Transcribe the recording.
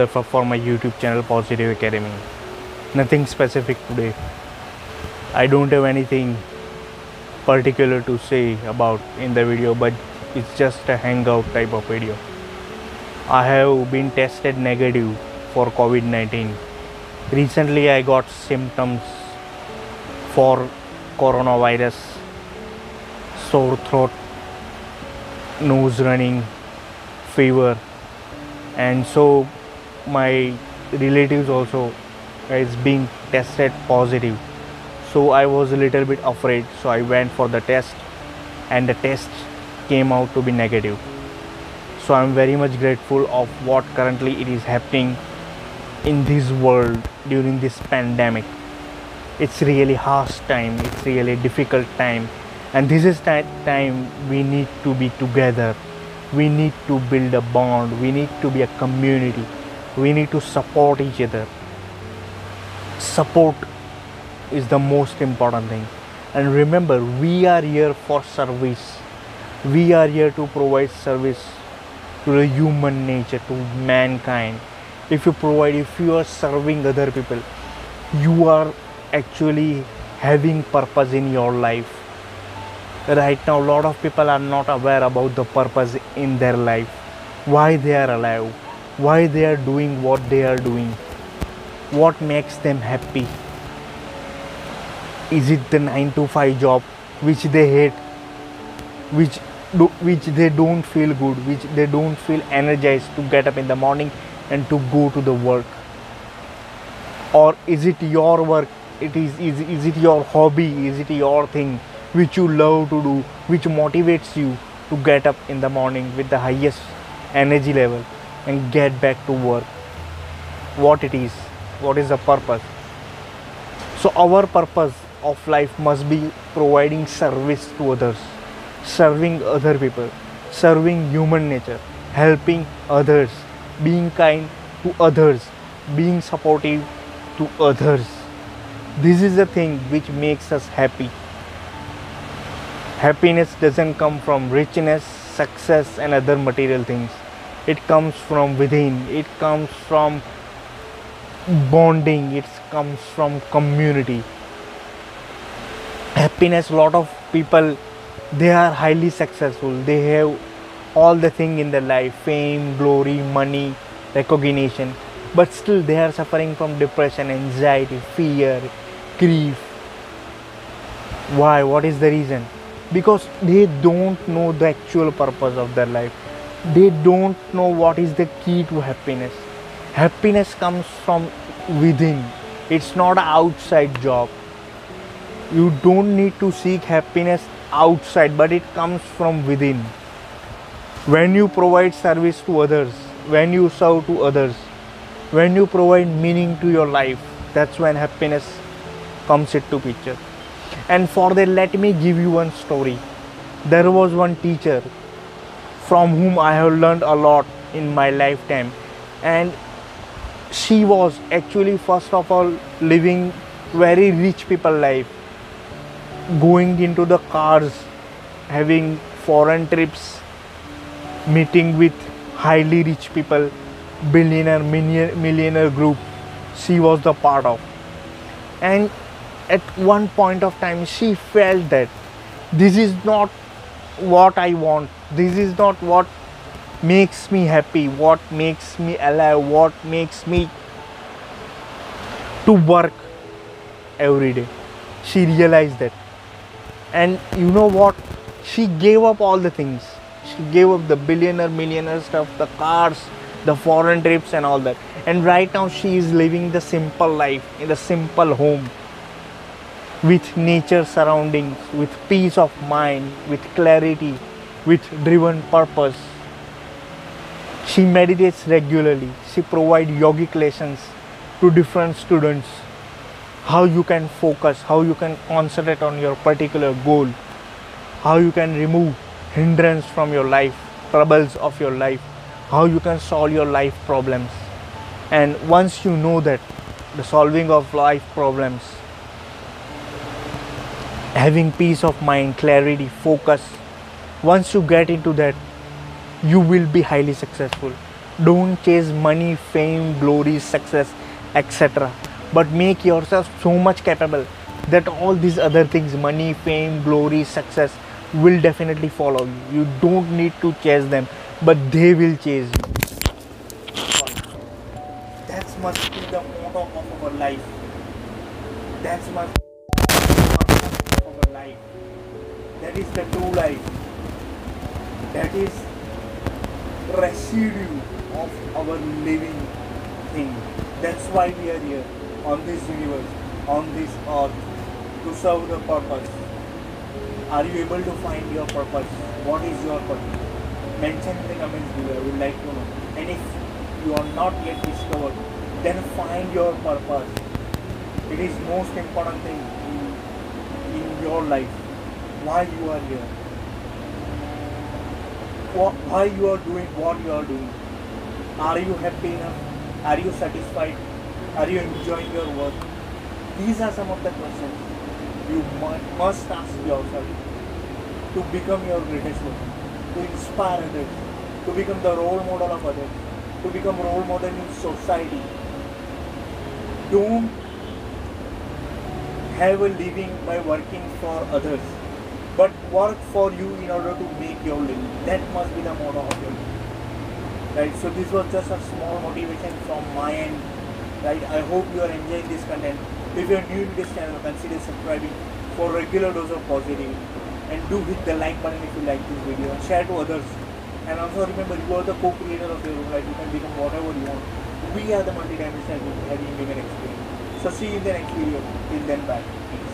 reserve for my YouTube channel Positive Academy. Nothing specific today. I don't have anything particular to say about in the video, but it's just a hangout type of video. I have been tested negative for COVID-19. Recently I got symptoms for coronavirus, sore throat, nose running, fever, and so my relatives also is being tested positive. So I was a little bit afraid, so I went for the test and the test came out to be negative. So I'm very much grateful of what currently it is happening in this world during this pandemic. It's really harsh time, it's really difficult time, and this is that time we need to be together. We need to build a bond, we need to be a community, we need to support each other. Support is the most important thing, and remember, we are here for service. We are here to provide service to the human nature, to mankind. If you are serving other people, you are actually having purpose in your life. Right now, a lot of people are not aware about the purpose in their life, why they are alive, why they are doing what they are doing, what makes them happy. Is it the 9-to-5 job which they hate, which they don't feel good, which they don't feel energized to get up in the morning and to go to the work? Or is it your work, is it your hobby, is it your thing which you love to do, which motivates you to get up in the morning with the highest energy level and get back to work? What it is, what is the purpose? So our purpose of life must be providing service to others, serving other people, serving human nature, helping others, being kind to others, being supportive to others. This is the thing which makes us happy. Happiness doesn't come from richness, success and other material things. It comes from within, it comes from bonding, it comes from community. Happiness, a lot of people, they are highly successful, they have all the thing in their life, fame, glory, money, recognition, but still they are suffering from depression, anxiety, fear, grief. Why? What is the reason? Because they don't know the actual purpose of their life. They don't know what is the key to happiness. Happiness comes from within. It's not an outside job. You don't need to seek happiness outside, but it comes from within. When you provide service to others, when you serve to others, when you provide meaning to your life, that's when happiness comes into picture. And for that, let me give you one story. There was one teacher from whom I have learned a lot in my lifetime, and she was actually first of all living very rich people life, going into the cars, having foreign trips, meeting with highly rich people, billionaire, millionaire group she was the part of. And at one point of time she felt that this is not what I want, this is not what makes me happy, what makes me alive, what makes me to work every day. She realized that, and you know what, she gave up all the things. She gave up the billionaire, millionaire stuff, the cars, the foreign trips and all that, and right now she is living the simple life in the simple home, with nature surroundings, with peace of mind, with clarity, with driven purpose. She meditates regularly. She provides yogic lessons to different students, how you can focus, how you can concentrate on your particular goal, how you can remove hindrance from your life, troubles of your life, how you can solve your life problems. And once you know that the solving of life problems, having peace of mind, clarity, focus, once you get into that, you will be highly successful. Don't chase money, fame, glory, success, etc. But make yourself so much capable that all these other things, money, fame, glory, success, will definitely follow you. You don't need to chase them, but they will chase you. That must be the motto of our life. That must be the motto of our life. That is the true life. That is residue of our living thing. That's why we are here on this universe, on this earth, to serve the purpose. Are you able to find your purpose? What is your purpose? Mention in the comments below, I would like to know. And if you are not yet discovered, then find your purpose. It is most important thing in your life. Why you are here? Why you are doing what you are doing? Are you happy enough? Are you satisfied? Are you enjoying your work? These are some of the questions you must ask yourself to become your greatest person, to inspire others, to become the role model of others, to become role model in society. Don't have a living by working for others, but work for you in order to make your living. That must be the motto of your life. Right? So this was just a small motivation from my end. Right? I hope you are enjoying this content. If you are new to this channel, consider subscribing for regular dose of positivity. And do hit the like button if you like this video and share to others. And also remember, you are the co-creator of your own life. You can become whatever you want. We are the multi-dimensional having human experience. So see you in the next video. Till then, bye.